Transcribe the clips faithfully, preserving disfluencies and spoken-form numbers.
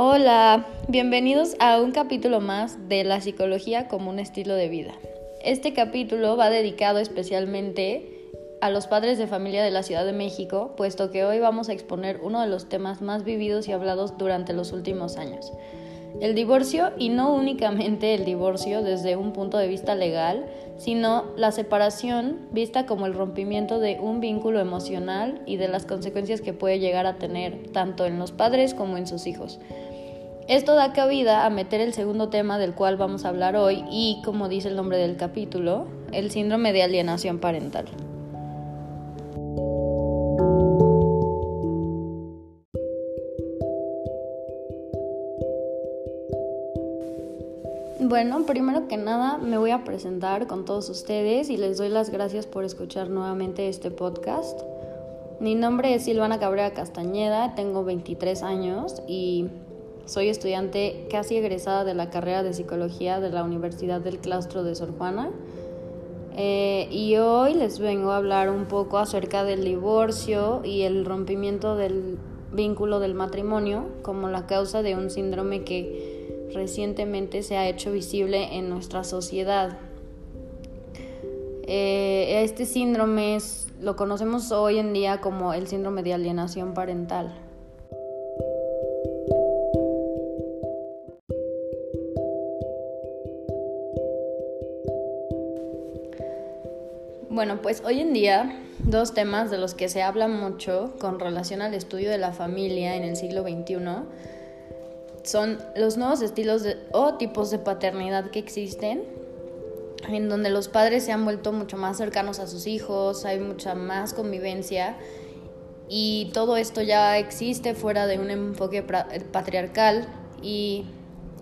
Hola, bienvenidos a un capítulo más de la psicología como un estilo de vida. Este capítulo va dedicado especialmente a los padres de familia de la Ciudad de México, puesto que hoy vamos a exponer uno de los temas más vividos y hablados durante los últimos años. El divorcio, y no únicamente el divorcio desde un punto de vista legal, sino la separación vista como el rompimiento de un vínculo emocional y de las consecuencias que puede llegar a tener tanto en los padres como en sus hijos. Esto da cabida a meter el segundo tema del cual vamos a hablar hoy y, como dice el nombre del capítulo, el síndrome de alienación parental. Bueno, primero que nada me voy a presentar con todos ustedes y les doy las gracias por escuchar nuevamente este podcast. Mi nombre es Silvana Cabrera Castañeda, tengo veintitrés años y soy estudiante casi egresada de la carrera de Psicología de la Universidad del Claustro de Sor Juana. Eh, y hoy les vengo a hablar un poco acerca del divorcio y el rompimiento del vínculo del matrimonio como la causa de un síndrome que recientemente se ha hecho visible en nuestra sociedad. Eh, este síndrome es, lo conocemos hoy en día como el síndrome de alienación parental. Bueno, pues hoy en día, dos temas de los que se habla mucho con relación al estudio de la familia en el siglo veintiuno son los nuevos estilos de, o tipos de paternidad que existen, en donde los padres se han vuelto mucho más cercanos a sus hijos, hay mucha más convivencia y todo esto ya existe fuera de un enfoque patriarcal. Y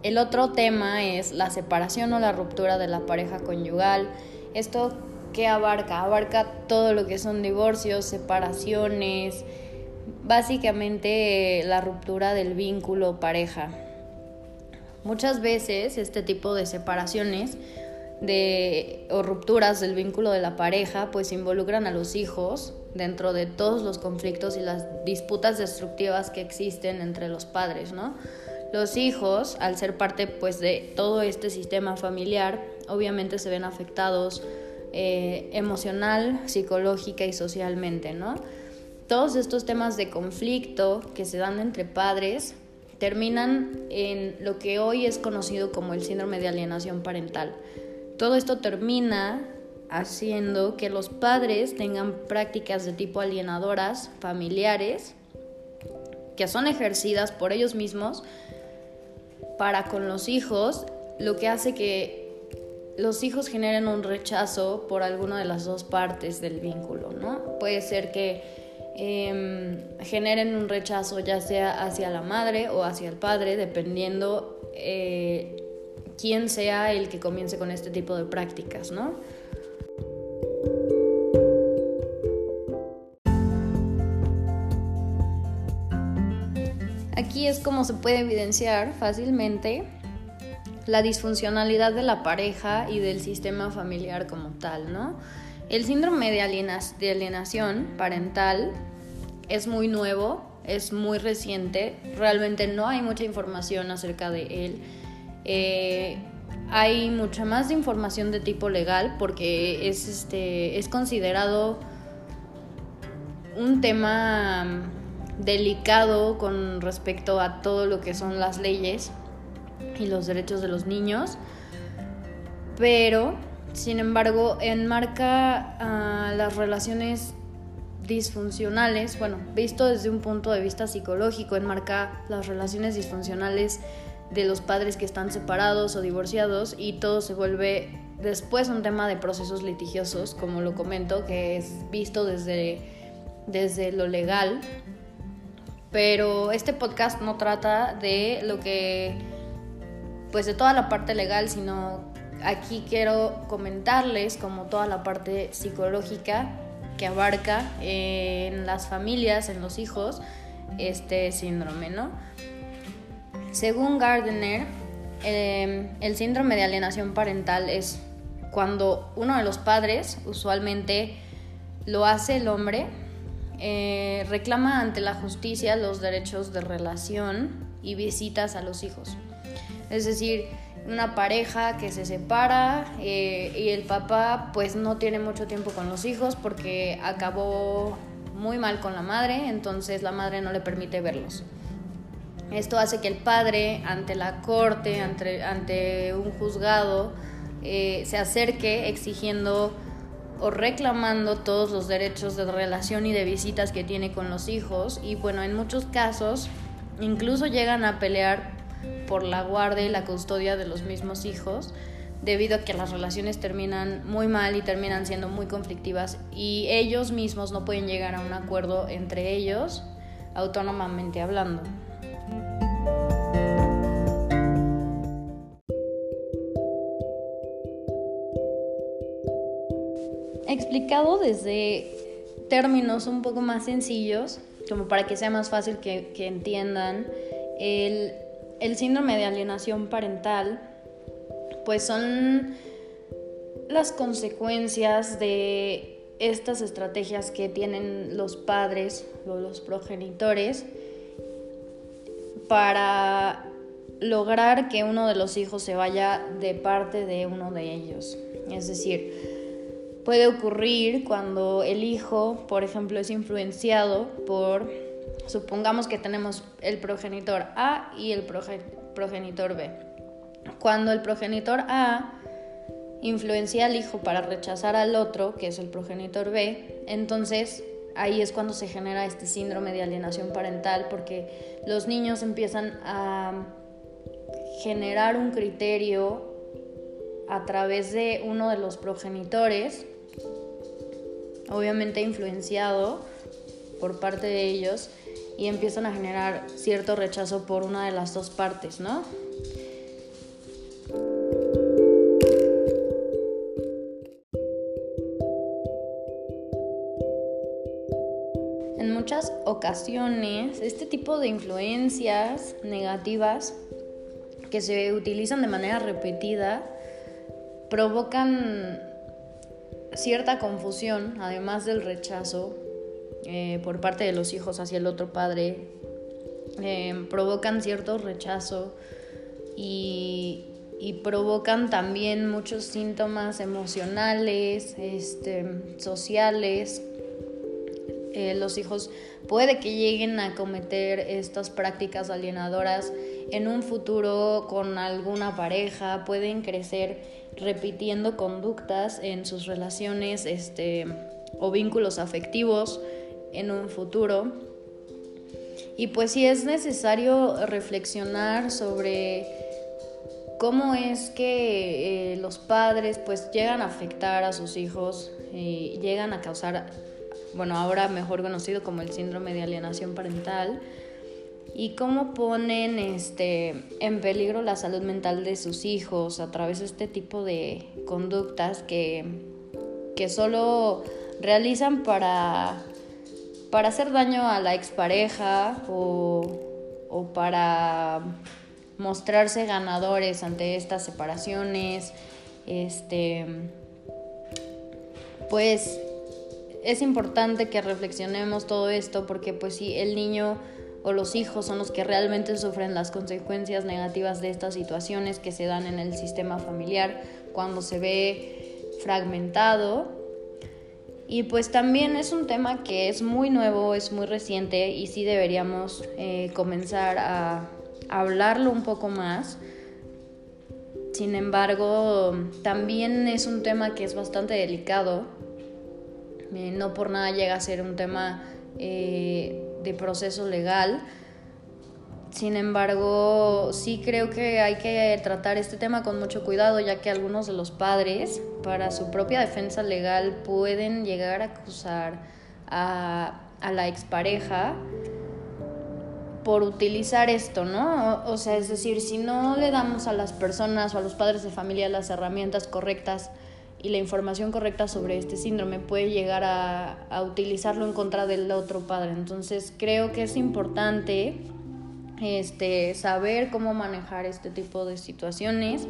el otro tema es la separación o la ruptura de la pareja conyugal. Esto ¿Qué abarca? Abarca todo lo que son divorcios, separaciones, básicamente la ruptura del vínculo pareja. Muchas veces este tipo de separaciones de, o rupturas del vínculo de la pareja pues involucran a los hijos dentro de todos los conflictos y las disputas destructivas que existen entre los padres, ¿no? Los hijos, al ser parte pues de todo este sistema familiar, obviamente se ven afectados Eh, emocional, psicológica y socialmente, ¿no? Todos estos temas de conflicto que se dan entre padres terminan en lo que hoy es conocido como el síndrome de alienación parental. Todo esto termina haciendo que los padres tengan prácticas de tipo alienadoras, familiares, que son ejercidas por ellos mismos para con los hijos, lo que hace que los hijos generan un rechazo por alguna de las dos partes del vínculo, ¿no? Puede ser que eh, generen un rechazo ya sea hacia la madre o hacia el padre, dependiendo eh, quién sea el que comience con este tipo de prácticas, ¿no? Aquí es como se puede evidenciar fácilmente la disfuncionalidad de la pareja y del sistema familiar como tal, ¿no? El síndrome de alienación parental es muy nuevo, es muy reciente, realmente no hay mucha información acerca de él. Eh, hay mucha más información de tipo legal porque es, este, es considerado un tema delicado con respecto a todo lo que son las leyes y los derechos de los niños, pero sin embargo enmarca uh, las relaciones disfuncionales, bueno, visto desde un punto de vista psicológico, enmarca las relaciones disfuncionales de los padres que están separados o divorciados y todo se vuelve después un tema de procesos litigiosos, como lo comento, que es visto desde, desde lo legal, pero este podcast no trata de lo que pues de toda la parte legal, sino aquí quiero comentarles como toda la parte psicológica que abarca en las familias, en los hijos, este síndrome, ¿no? Según Gardner, eh, el síndrome de alienación parental es cuando uno de los padres, usualmente lo hace el hombre, eh, reclama ante la justicia los derechos de relación y visitas a los hijos. Es decir, una pareja que se separa eh, y el papá pues no tiene mucho tiempo con los hijos porque acabó muy mal con la madre, entonces la madre no le permite verlos. Esto hace que el padre, ante la corte, ante, ante un juzgado, eh, se acerque exigiendo o reclamando todos los derechos de relación y de visitas que tiene con los hijos. Y bueno, en muchos casos incluso llegan a pelear por la guardia y la custodia de los mismos hijos, debido a que las relaciones terminan muy mal y terminan siendo muy conflictivas y ellos mismos no pueden llegar a un acuerdo entre ellos, autónomamente hablando. Explicado desde términos un poco más sencillos, como para que sea más fácil que, que entiendan, el, el síndrome de alienación parental pues son las consecuencias de estas estrategias que tienen los padres o los progenitores para lograr que uno de los hijos se vaya de parte de uno de ellos. Es decir, puede ocurrir cuando el hijo, por ejemplo, es influenciado por, supongamos que tenemos el progenitor A y el proge- progenitor B. Cuando el progenitor A influencia al hijo para rechazar al otro, que es el progenitor B, entonces ahí es cuando se genera este síndrome de alienación parental, porque los niños empiezan a generar un criterio a través de uno de los progenitores, obviamente influenciado por parte de ellos, y empiezan a generar cierto rechazo por una de las dos partes, ¿no? En muchas ocasiones, este tipo de influencias negativas que se utilizan de manera repetida provocan cierta confusión, además del rechazo eh, por parte de los hijos hacia el otro padre, eh, provocan cierto rechazo y, y provocan también muchos síntomas emocionales, este, sociales. Eh, los hijos puede que lleguen a cometer estas prácticas alienadoras en un futuro con alguna pareja, pueden crecer repitiendo conductas en sus relaciones este, o vínculos afectivos en un futuro. Y pues sí es necesario reflexionar sobre cómo es que eh, los padres pues llegan a afectar a sus hijos y llegan a causar, bueno, ahora mejor conocido como el síndrome de alienación parental, y cómo ponen este, en peligro la salud mental de sus hijos a través de este tipo de conductas que, que solo realizan para, para hacer daño a la expareja o, o para mostrarse ganadores ante estas separaciones. Este, pues... Es importante que reflexionemos todo esto porque pues sí, el niño o los hijos son los que realmente sufren las consecuencias negativas de estas situaciones que se dan en el sistema familiar cuando se ve fragmentado. Y pues también es un tema que es muy nuevo, es muy reciente y sí deberíamos eh, comenzar a hablarlo un poco más. Sin embargo, también es un tema que es bastante delicado. No por nada llega a ser un tema eh, de proceso legal. Sin embargo, sí creo que hay que tratar este tema con mucho cuidado, ya que algunos de los padres, para su propia defensa legal, pueden llegar a acusar a, a la expareja por utilizar esto, ¿no? O, o sea, es decir, si no le damos a las personas o a los padres de familia las herramientas correctas y la información correcta sobre este síndrome, puede llegar a, a utilizarlo en contra del otro padre. Entonces creo que es importante este, saber cómo manejar este tipo de situaciones,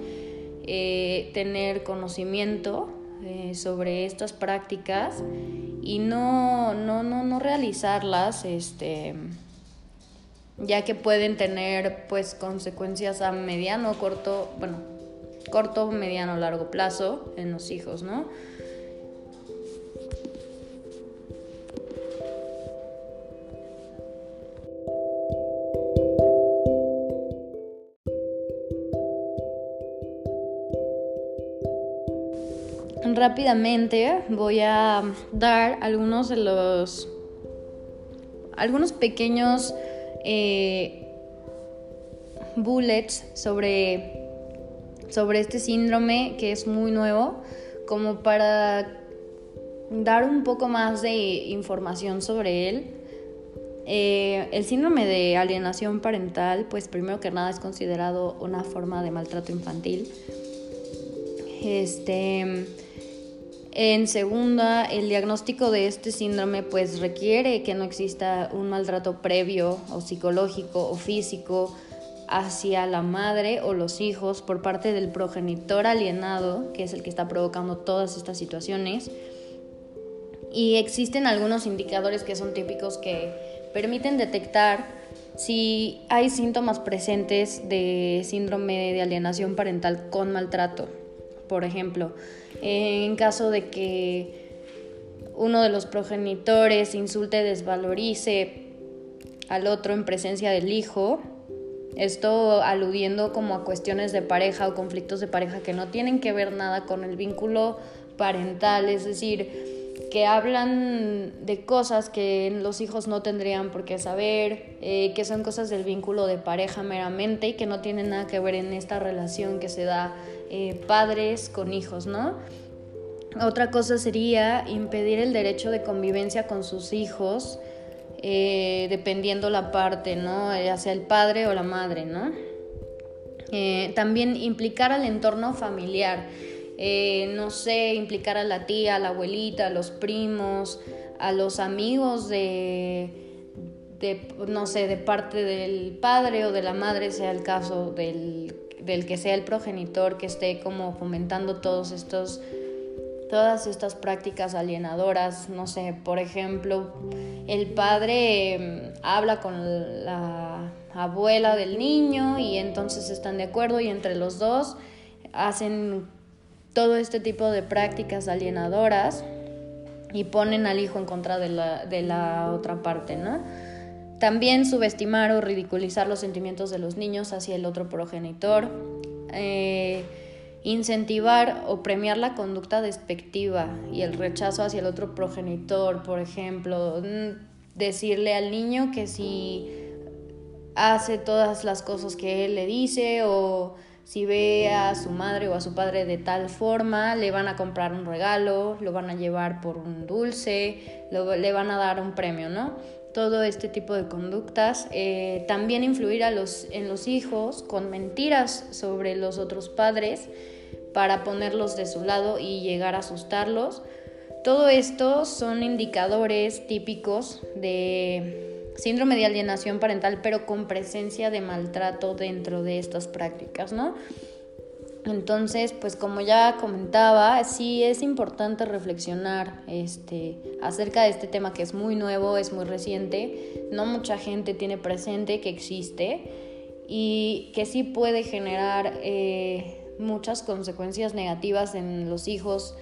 eh, tener conocimiento eh, sobre estas prácticas y no, no, no, no realizarlas este, ya que pueden tener pues consecuencias a mediano, corto, bueno, corto, mediano, largo plazo en los hijos, ¿no? Rápidamente voy a dar algunos de los algunos pequeños eh, bullets sobre, sobre este síndrome que es muy nuevo, como para dar un poco más de información sobre él. Eh, el síndrome de alienación parental, pues primero que nada es considerado una forma de maltrato infantil. Este... En segunda, el diagnóstico de este síndrome pues requiere que no exista un maltrato previo o psicológico o físico hacia la madre o los hijos por parte del progenitor alienado, que es el que está provocando todas estas situaciones. Y existen algunos indicadores que son típicos que permiten detectar si hay síntomas presentes de síndrome de alienación parental con maltrato. Por ejemplo, en caso de que uno de los progenitores insulte, desvalorice al otro en presencia del hijo, esto aludiendo como a cuestiones de pareja o conflictos de pareja que no tienen que ver nada con el vínculo parental, es decir, que hablan de cosas que los hijos no tendrían por qué saber, eh, que son cosas del vínculo de pareja meramente y que no tienen nada que ver en esta relación que se da eh, padres con hijos, ¿no? Otra cosa sería impedir el derecho de convivencia con sus hijos, eh, dependiendo la parte, ¿no? Ya sea el padre o la madre, ¿no? Eh, también implicar al entorno familiar. Eh, no sé, implicar a la tía, a la abuelita, a los primos, a los amigos de, de no sé, de parte del padre o de la madre, sea el caso del, del que sea el progenitor que esté como fomentando todos estos, todas estas prácticas alienadoras. No sé, por ejemplo, el padre eh, habla con la abuela del niño y entonces están de acuerdo y entre los dos hacen todo este tipo de prácticas alienadoras y ponen al hijo en contra de la, de la otra parte, ¿no? También subestimar o ridiculizar los sentimientos de los niños hacia el otro progenitor, eh, incentivar o premiar la conducta despectiva y el rechazo hacia el otro progenitor, por ejemplo, decirle al niño que si hace todas las cosas que él le dice o si ve a su madre o a su padre de tal forma, le van a comprar un regalo, lo van a llevar por un dulce, lo, le van a dar un premio, ¿no? Todo este tipo de conductas. Eh, también influir a los, en los hijos con mentiras sobre los otros padres para ponerlos de su lado y llegar a asustarlos. Todo esto son indicadores típicos de síndrome de alienación parental, pero con presencia de maltrato dentro de estas prácticas, ¿no? Entonces, pues como ya comentaba, sí es importante reflexionar este, acerca de este tema que es muy nuevo, es muy reciente, no mucha gente tiene presente que existe y que sí puede generar eh, muchas consecuencias negativas en los hijos,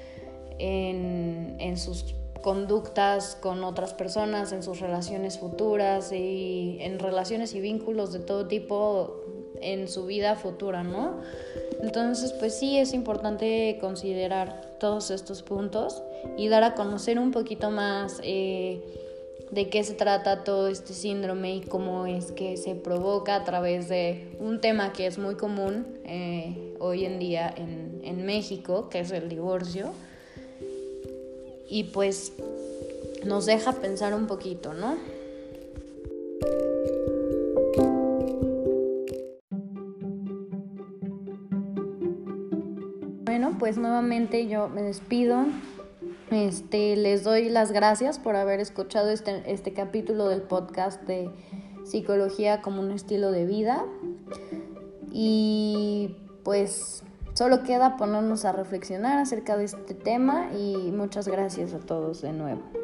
en, en sus conductas con otras personas, en sus relaciones futuras y en relaciones y vínculos de todo tipo en su vida futura, ¿no? Entonces, pues sí es importante considerar todos estos puntos y dar a conocer un poquito más eh, de qué se trata todo este síndrome y cómo es que se provoca a través de un tema que es muy común eh, hoy en día en, en México, que es el divorcio. Y pues nos deja pensar un poquito, ¿no? Bueno, pues nuevamente yo me despido. Este, les doy las gracias por haber escuchado este, este capítulo del podcast de Psicología como un estilo de vida. Y pues solo queda ponernos a reflexionar acerca de este tema y muchas gracias a todos de nuevo.